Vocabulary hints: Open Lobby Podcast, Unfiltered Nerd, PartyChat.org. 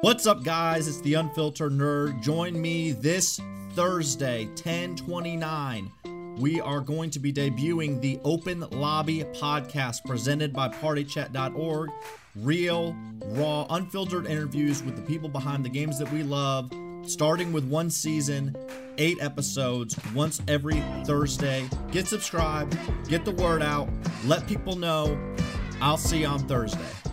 What's up, guys? It's the Unfiltered Nerd. Join me this Thursday, 10/29. We are going to be debuting the Open Lobby Podcast presented by PartyChat.org. Real, raw, unfiltered interviews with the people behind the games that we love, starting with one season, 8 episodes, once every Thursday. Get subscribed, get the word out, let people know. I'll see you on Thursday.